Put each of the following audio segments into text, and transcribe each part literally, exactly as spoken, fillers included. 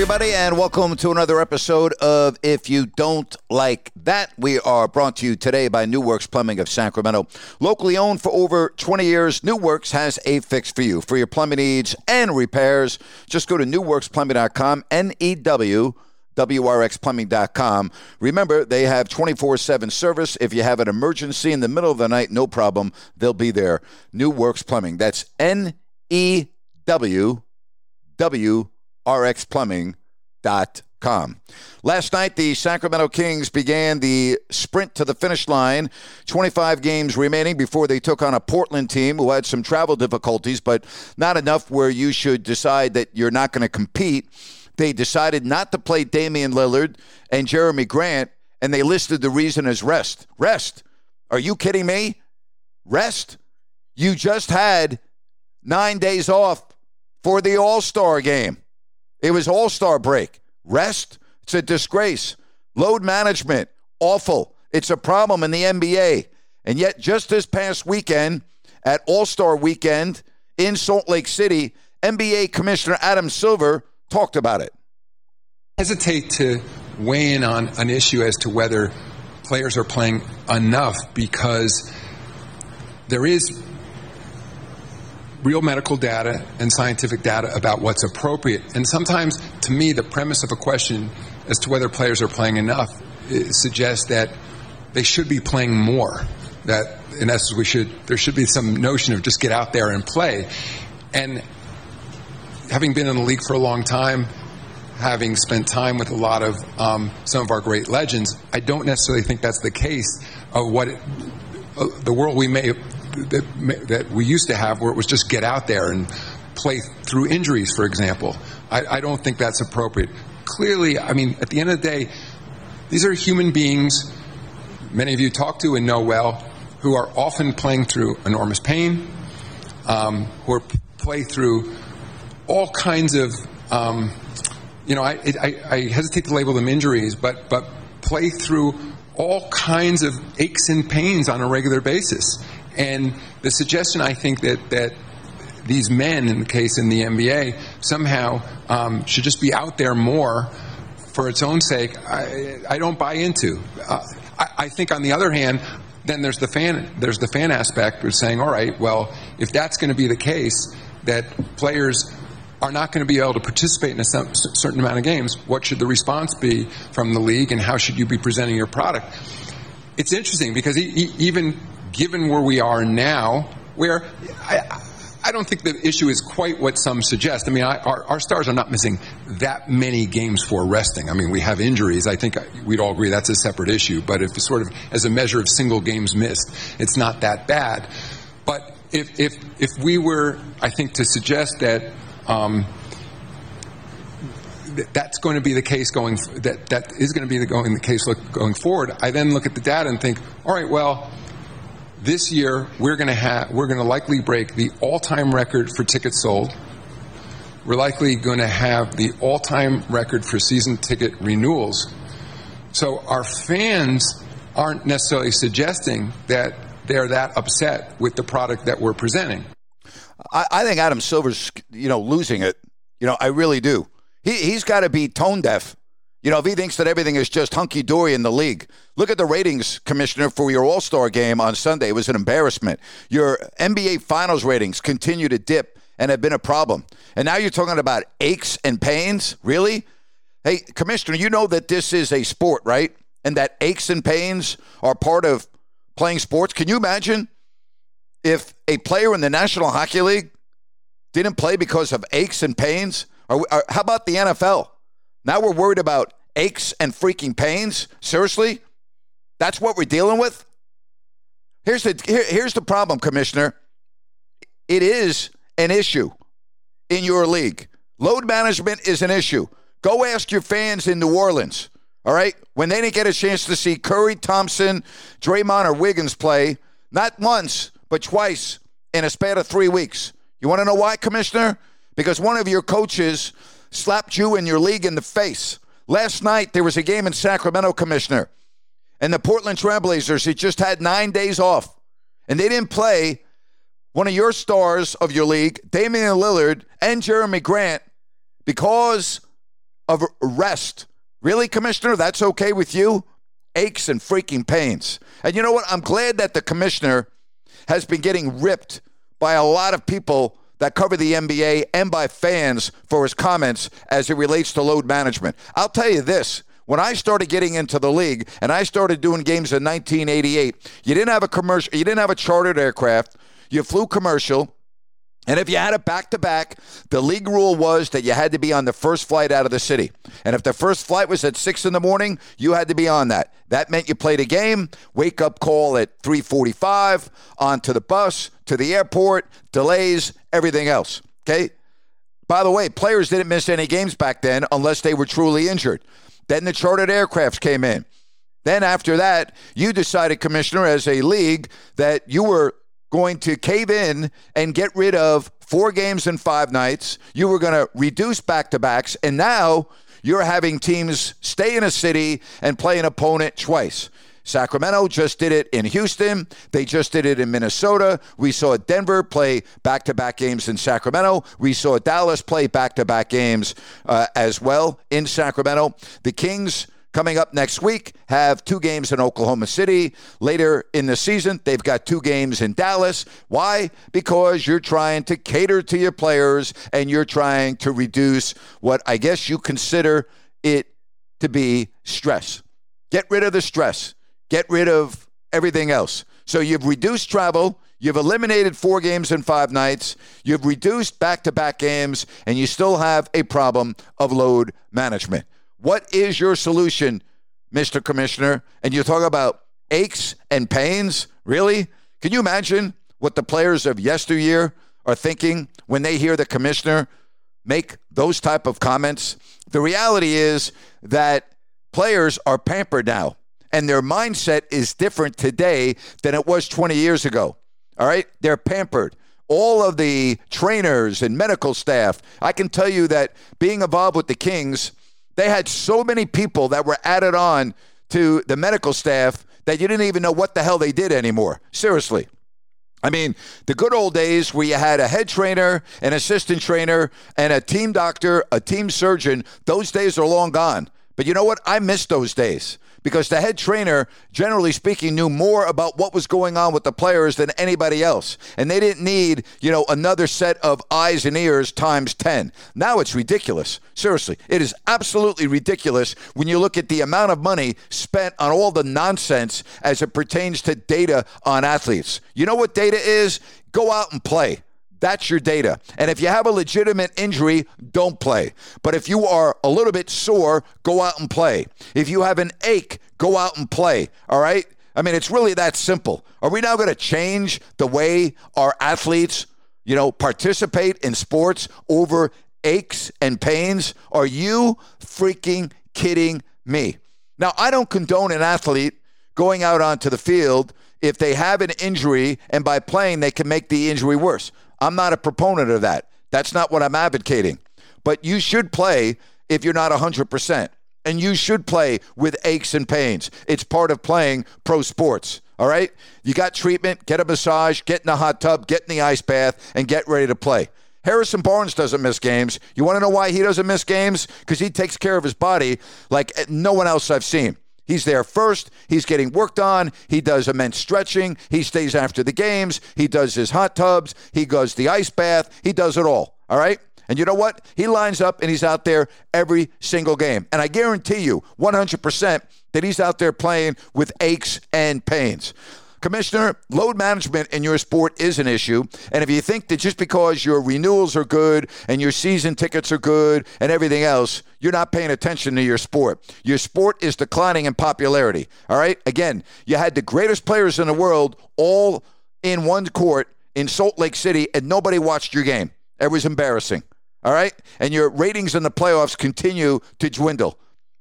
Everybody, and welcome to another episode of If You Don't Like That. We are brought to you today by New Worx Plumbing of Sacramento. Locally owned for over twenty years, New Worx has a fix for you. For your plumbing needs and repairs, just go to new worx plumbing dot com, N E W W R X plumbing dot com. Remember, they have twenty-four seven service. If you have an emergency in the middle of the night, no problem, they'll be there. New Worx Plumbing. That's N E W W R X plumbing dot com. Last night, the Sacramento Kings began the sprint to the finish line. twenty-five games remaining before they took on a Portland team who had some travel difficulties, but not enough where you should decide that you're not going to compete. They decided not to play Damian Lillard and Jeremy Grant, and they listed the reason as rest. Rest. Are you kidding me? Rest? You just had nine days off for the All-Star game. It was All-Star break. Rest? It's a disgrace. Load management? Awful. It's a problem in the N B A. And yet, just this past weekend, at All-Star weekend in Salt Lake City, N B A Commissioner Adam Silver talked about it. I hesitate to weigh in on an issue as to whether players are playing enough, because there is real medical data and scientific data about what's appropriate. And sometimes, to me, the premise of a question as to whether players are playing enough suggests that they should be playing more, that in essence we should there should be some notion of just get out there and play. And having been in the league for a long time, having spent time with a lot of um, some of our great legends, I don't necessarily think that's the case of what it, uh, the world we may That, that we used to have, where it was just get out there and play through injuries, for example. I, I don't think that's appropriate. Clearly, I mean, at the end of the day, these are human beings, many of you talk to and know well, who are often playing through enormous pain, um, who are p- play through all kinds of, um, you know, I, it, I, I hesitate to label them injuries, but but play through all kinds of aches and pains on a regular basis. And the suggestion, I think, that, that these men, in the case in the N B A, somehow um, should just be out there more for its own sake, I, I don't buy into. Uh, I, I think, on the other hand, then there's the fan, there's the fan aspect of saying, all right, well, if that's going to be the case, that players are not going to be able to participate in a certain amount of games, what should the response be from the league, and how should you be presenting your product? It's interesting, because e- even... given where we are now, where I, I don't think the issue is quite what some suggest. I mean, I, our, our stars are not missing that many games for resting. I mean, we have injuries. I think we'd all agree that's a separate issue. But if sort of as a measure of single games missed, it's not that bad. But if if if we were, I think, to suggest that um, th- that's going to be the case going f- that that is going to be the going the case look, going forward, I then look at the data and think, all right, well, this year, we're going to have we're going to likely break the all-time record for tickets sold. We're likely going to have the all-time record for season ticket renewals. So our fans aren't necessarily suggesting that they're that upset with the product that we're presenting. I, I think Adam Silver's, you know, losing it. You know, I really do. He, he's got to be tone deaf. You know, if he thinks that everything is just hunky-dory in the league. Look at the ratings, Commissioner, for your All-Star game on Sunday. It was an embarrassment. Your N B A Finals ratings continue to dip and have been a problem. And now you're talking about aches and pains? Really? Hey, Commissioner, you know that this is a sport, right? And that aches and pains are part of playing sports. Can you imagine if a player in the National Hockey League didn't play because of aches and pains? Are we, are, how about the N F L? Now we're worried about aches and freaking pains? Seriously? That's what we're dealing with? Here's the here, here's the problem, Commissioner. It is an issue in your league. Load management is an issue. Go ask your fans in New Orleans, all right? When they didn't get a chance to see Curry, Thompson, Draymond, or Wiggins play, not once, but twice in a span of three weeks. You want to know why, Commissioner? Because one of your coaches slapped you and your league in the face. Last night, there was a game in Sacramento, Commissioner, and the Portland Trail Blazers had just had nine days off, and they didn't play one of your stars of your league, Damian Lillard and Jeremy Grant, because of rest. Really, Commissioner, that's okay with you? Aches and freaking pains. And you know what? I'm glad that the Commissioner has been getting ripped by a lot of people that cover the N B A and by fans for his comments as it relates to load management. I'll tell you this. When I started getting into the league and I started doing games in nineteen eighty-eight, you didn't have a commercial, you didn't have a chartered aircraft. You flew commercial. And if you had it back-to-back, the league rule was that you had to be on the first flight out of the city. And if the first flight was at six in the morning, you had to be on that. That meant you played a game, wake-up call at three forty-five, onto the bus, to the airport, delays, everything else, okay? By the way, players didn't miss any games back then unless they were truly injured. Then the chartered aircrafts came in. Then after that, you decided, Commissioner, as a league, that you were going to cave in and get rid of four games and five nights. You were going to reduce back-to-backs, and now you're having teams stay in a city and play an opponent twice. Sacramento just did it in Houston. They just did it in Minnesota. We saw Denver play back-to-back games in Sacramento. We saw Dallas play back-to-back games uh, as well in Sacramento. The Kings, coming up next week, have two games in Oklahoma City. Later in the season, they've got two games in Dallas. Why? Because you're trying to cater to your players and you're trying to reduce what I guess you consider it to be stress. Get rid of the stress. Get rid of everything else. So you've reduced travel. You've eliminated four games and five nights. You've reduced back-to-back games, and you still have a problem of load management. What is your solution, Mister Commissioner? And you talk about aches and pains? Really? Can you imagine what the players of yesteryear are thinking when they hear the Commissioner make those type of comments? The reality is that players are pampered now, and their mindset is different today than it was twenty years ago. All right? They're pampered. All of the trainers and medical staff, I can tell you that being involved with the Kings, they had so many people that were added on to the medical staff that you didn't even know what the hell they did anymore. Seriously. I mean, the good old days where you had a head trainer, an assistant trainer, and a team doctor, a team surgeon, those days are long gone. But you know what? I miss those days because the head trainer, generally speaking, knew more about what was going on with the players than anybody else. And they didn't need, you know, another set of eyes and ears times ten. Now it's ridiculous. Seriously, it is absolutely ridiculous when you look at the amount of money spent on all the nonsense as it pertains to data on athletes. You know what data is? Go out and play. That's your data. And if you have a legitimate injury, don't play. But if you are a little bit sore, go out and play. If you have an ache, go out and play. All right? I mean, it's really that simple. Are we now going to change the way our athletes, you know, participate in sports over aches and pains? Are you freaking kidding me? Now, I don't condone an athlete going out onto the field if they have an injury and by playing they can make the injury worse. I'm not a proponent of that. That's not what I'm advocating. But you should play if you're not one hundred percent. And you should play with aches and pains. It's part of playing pro sports. All right? You got treatment, get a massage, get in the hot tub, get in the ice bath, and get ready to play. Harrison Barnes doesn't miss games. You want to know why he doesn't miss games? Because he takes care of his body like no one else I've seen. He's there first. He's getting worked on. He does immense stretching. He stays after the games. He does his hot tubs. He goes the ice bath. He does it all. All right? And you know what? He lines up and he's out there every single game. And I guarantee you one hundred percent that he's out there playing with aches and pains. Commissioner, load management in your sport is an issue. And if you think that just because your renewals are good and your season tickets are good and everything else, you're not paying attention to your sport. Your sport is declining in popularity. All right? Again, you had the greatest players in the world all in one court in Salt Lake City, and nobody watched your game. It was embarrassing. All right? And your ratings in the playoffs continue to dwindle.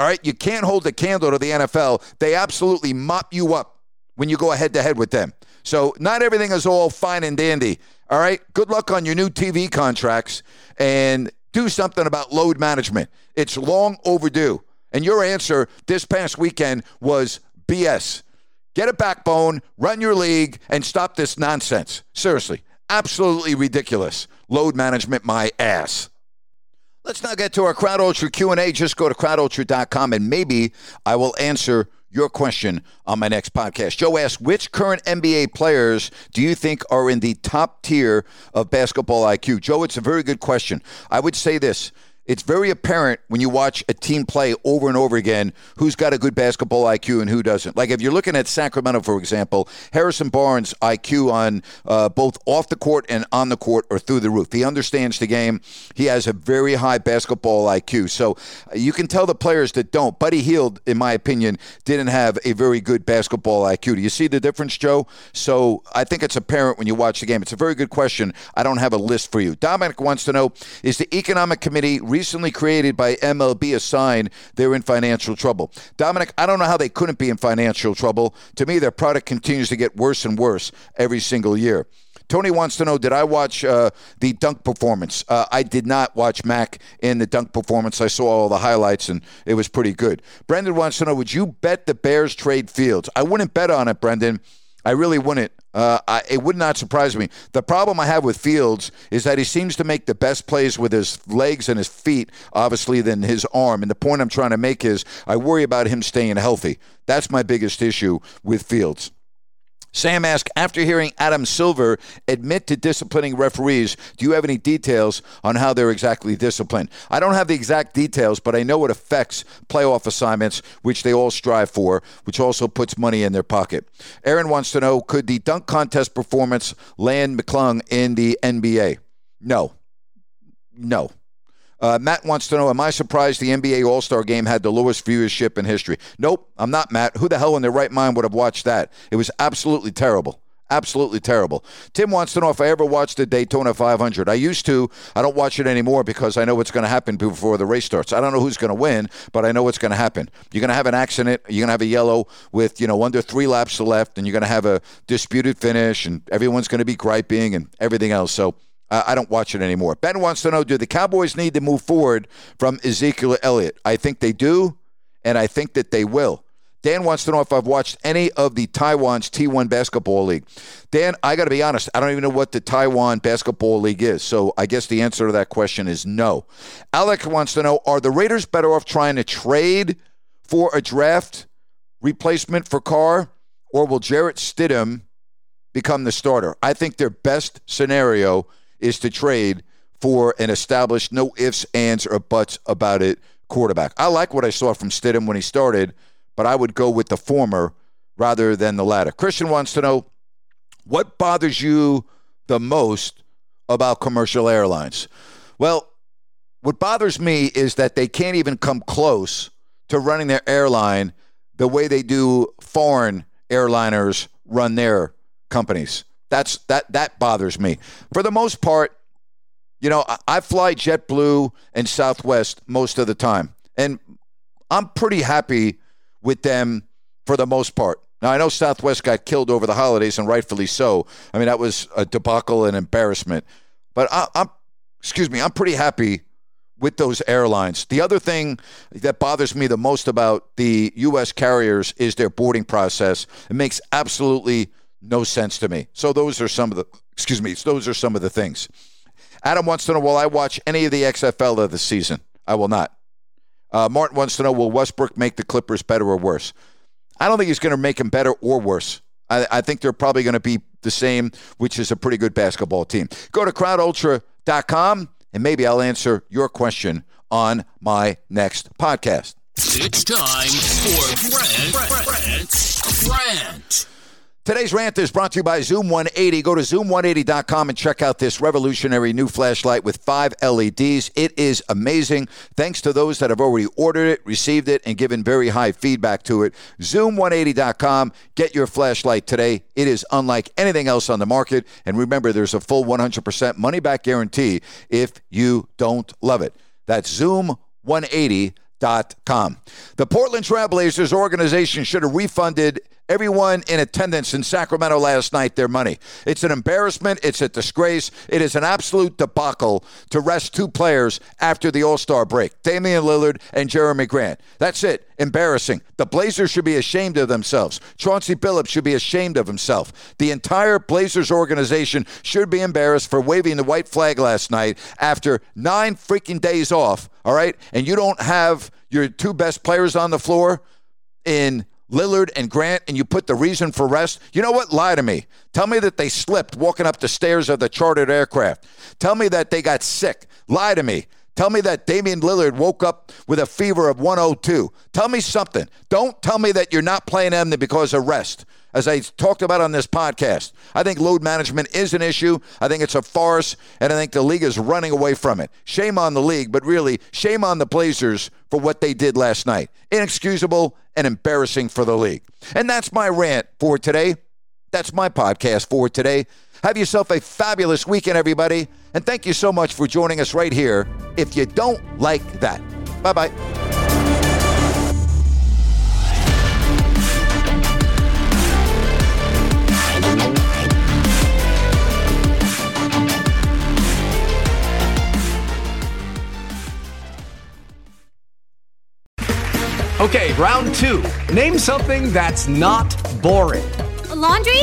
All right? You can't hold the candle to the N F L. They absolutely mop you up when you go head-to-head with them. So not everything is all fine and dandy, all right? Good luck on your new T V contracts and do something about load management. It's long overdue. And your answer this past weekend was B S. Get a backbone, run your league, and stop this nonsense. Seriously, absolutely ridiculous. Load management, my ass. Let's now get to our CrowdUltra Q and A. Just go to crowd ultra dot com, and maybe I will answer your question on my next podcast. Joe asks, which current N B A players do you think are in the top tier of basketball I Q? Joe, it's a very good question. I would say this. It's very apparent when you watch a team play over and over again who's got a good basketball I Q and who doesn't. Like if you're looking at Sacramento, for example, Harrison Barnes' I Q on uh, both off the court and on the court or through the roof. He understands the game. He has a very high basketball I Q. So you can tell the players that don't. Buddy Hield, in my opinion, didn't have a very good basketball I Q. Do you see the difference, Joe? So I think it's apparent when you watch the game. It's a very good question. I don't have a list for you. Dominic wants to know, is the Economic Committee recently created by M L B a sign they're in financial trouble? Dominic, I don't know how they couldn't be in financial trouble. To me, their product continues to get worse and worse every single year. Tony wants to know, did I watch uh, the dunk performance? Uh, I did not watch Mac in the dunk performance. I saw all the highlights, and it was pretty good. Brendan wants to know, would you bet the Bears trade Fields? I wouldn't bet on it, Brendan. I really wouldn't. Uh, I, it would not surprise me. The problem I have with Fields is that he seems to make the best plays with his legs and his feet, obviously, than his arm. And the point I'm trying to make is I worry about him staying healthy. That's my biggest issue with Fields. Sam asks, after hearing Adam Silver admit to disciplining referees, do you have any details on how they're exactly disciplined? I don't have the exact details, but I know it affects playoff assignments, which they all strive for, which also puts money in their pocket. Aaron wants to know, could the dunk contest performance land McClung in the N B A? No. No. Uh, Matt wants to know, am I surprised the N B A All-Star Game had the lowest viewership in history? Nope, I'm not, Matt. Who the hell in their right mind would have watched that? It was absolutely terrible. Absolutely terrible. Tim wants to know if I ever watched the Daytona five hundred. I used to. I don't watch it anymore because I know what's going to happen before the race starts. I don't know who's going to win, but I know what's going to happen. You're going to have an accident. You're going to have a yellow with, you know, under three laps left, and you're going to have a disputed finish, and everyone's going to be griping and everything else. So I don't watch it anymore. Ben wants to know, do the Cowboys need to move forward from Ezekiel Elliott? I think they do, and I think that they will. Dan wants to know if I've watched any of the Taiwan's T one Basketball League. Dan, I got to be honest. I don't even know what the Taiwan Basketball League is, so I guess the answer to that question is no. Alec wants to know, are the Raiders better off trying to trade for a draft replacement for Carr, or will Jarrett Stidham become the starter? I think their best scenario is to trade for an established, no ifs, ands, or buts about it quarterback. I like what I saw from Stidham when he started, but I would go with the former rather than the latter. Christian wants to know, what bothers you the most about commercial airlines? Well, what bothers me is that they can't even come close to running their airline the way they do foreign airliners run their companies. That's that that bothers me. For the most part, you know, I, I fly JetBlue and Southwest most of the time, and I'm pretty happy with them for the most part. Now, I know Southwest got killed over the holidays, and rightfully so. I mean, that was a debacle and embarrassment. But I, I'm, excuse me, I'm pretty happy with those airlines. The other thing that bothers me the most about the U S carriers is their boarding process. It makes absolutely no sense to me. So those are some of the, excuse me, those are some of the things. Adam wants to know, will I watch any of the X F L of the season? I will not. Uh, Martin wants to know, will Westbrook make the Clippers better or worse? I don't think he's going to make them better or worse. I, I think they're probably going to be the same, which is a pretty good basketball team. Go to crowd ultra dot com, and maybe I'll answer your question on my next podcast. It's time for Brant's Rant. Today's rant is brought to you by Zoom one eighty. Go to zoom one eighty dot com and check out this revolutionary new flashlight with five L E Ds. It is amazing. Thanks to those that have already ordered it, received it, and given very high feedback to it. zoom one eighty dot com. Get your flashlight today. It is unlike anything else on the market. And remember, there's a full one hundred percent money-back guarantee if you don't love it. That's zoom one eighty dot com. The Portland Trail Blazers organization should have refunded everyone in attendance in Sacramento last night their money. It's an embarrassment. It's a disgrace. It is an absolute debacle to rest two players after the All-Star break, Damian Lillard and Jeremy Grant. That's it. Embarrassing. The Blazers should be ashamed of themselves. Chauncey Billups should be ashamed of himself. The entire Blazers organization should be embarrassed for waving the white flag last night after nine freaking days off, all right? And you don't have your two best players on the floor in Lillard and Grant, and you put the reason for rest. You know what? Lie to me. Tell me that they slipped walking up the stairs of the chartered aircraft. Tell me that they got sick. Lie to me. Tell me that Damian Lillard woke up with a fever of one oh two. Tell me something. Don't tell me that you're not playing them because of rest. As I talked about on this podcast, I think load management is an issue. I think it's a farce, and I think the league is running away from it. Shame on the league, but really, shame on the Blazers for what they did last night. Inexcusable and embarrassing for the league. And that's my rant for today. That's my podcast for today. Have yourself a fabulous weekend, everybody, and thank you so much for joining us right here. If you don't like that, bye-bye. Okay, round two. Name something that's not boring. A laundry?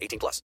eighteen plus.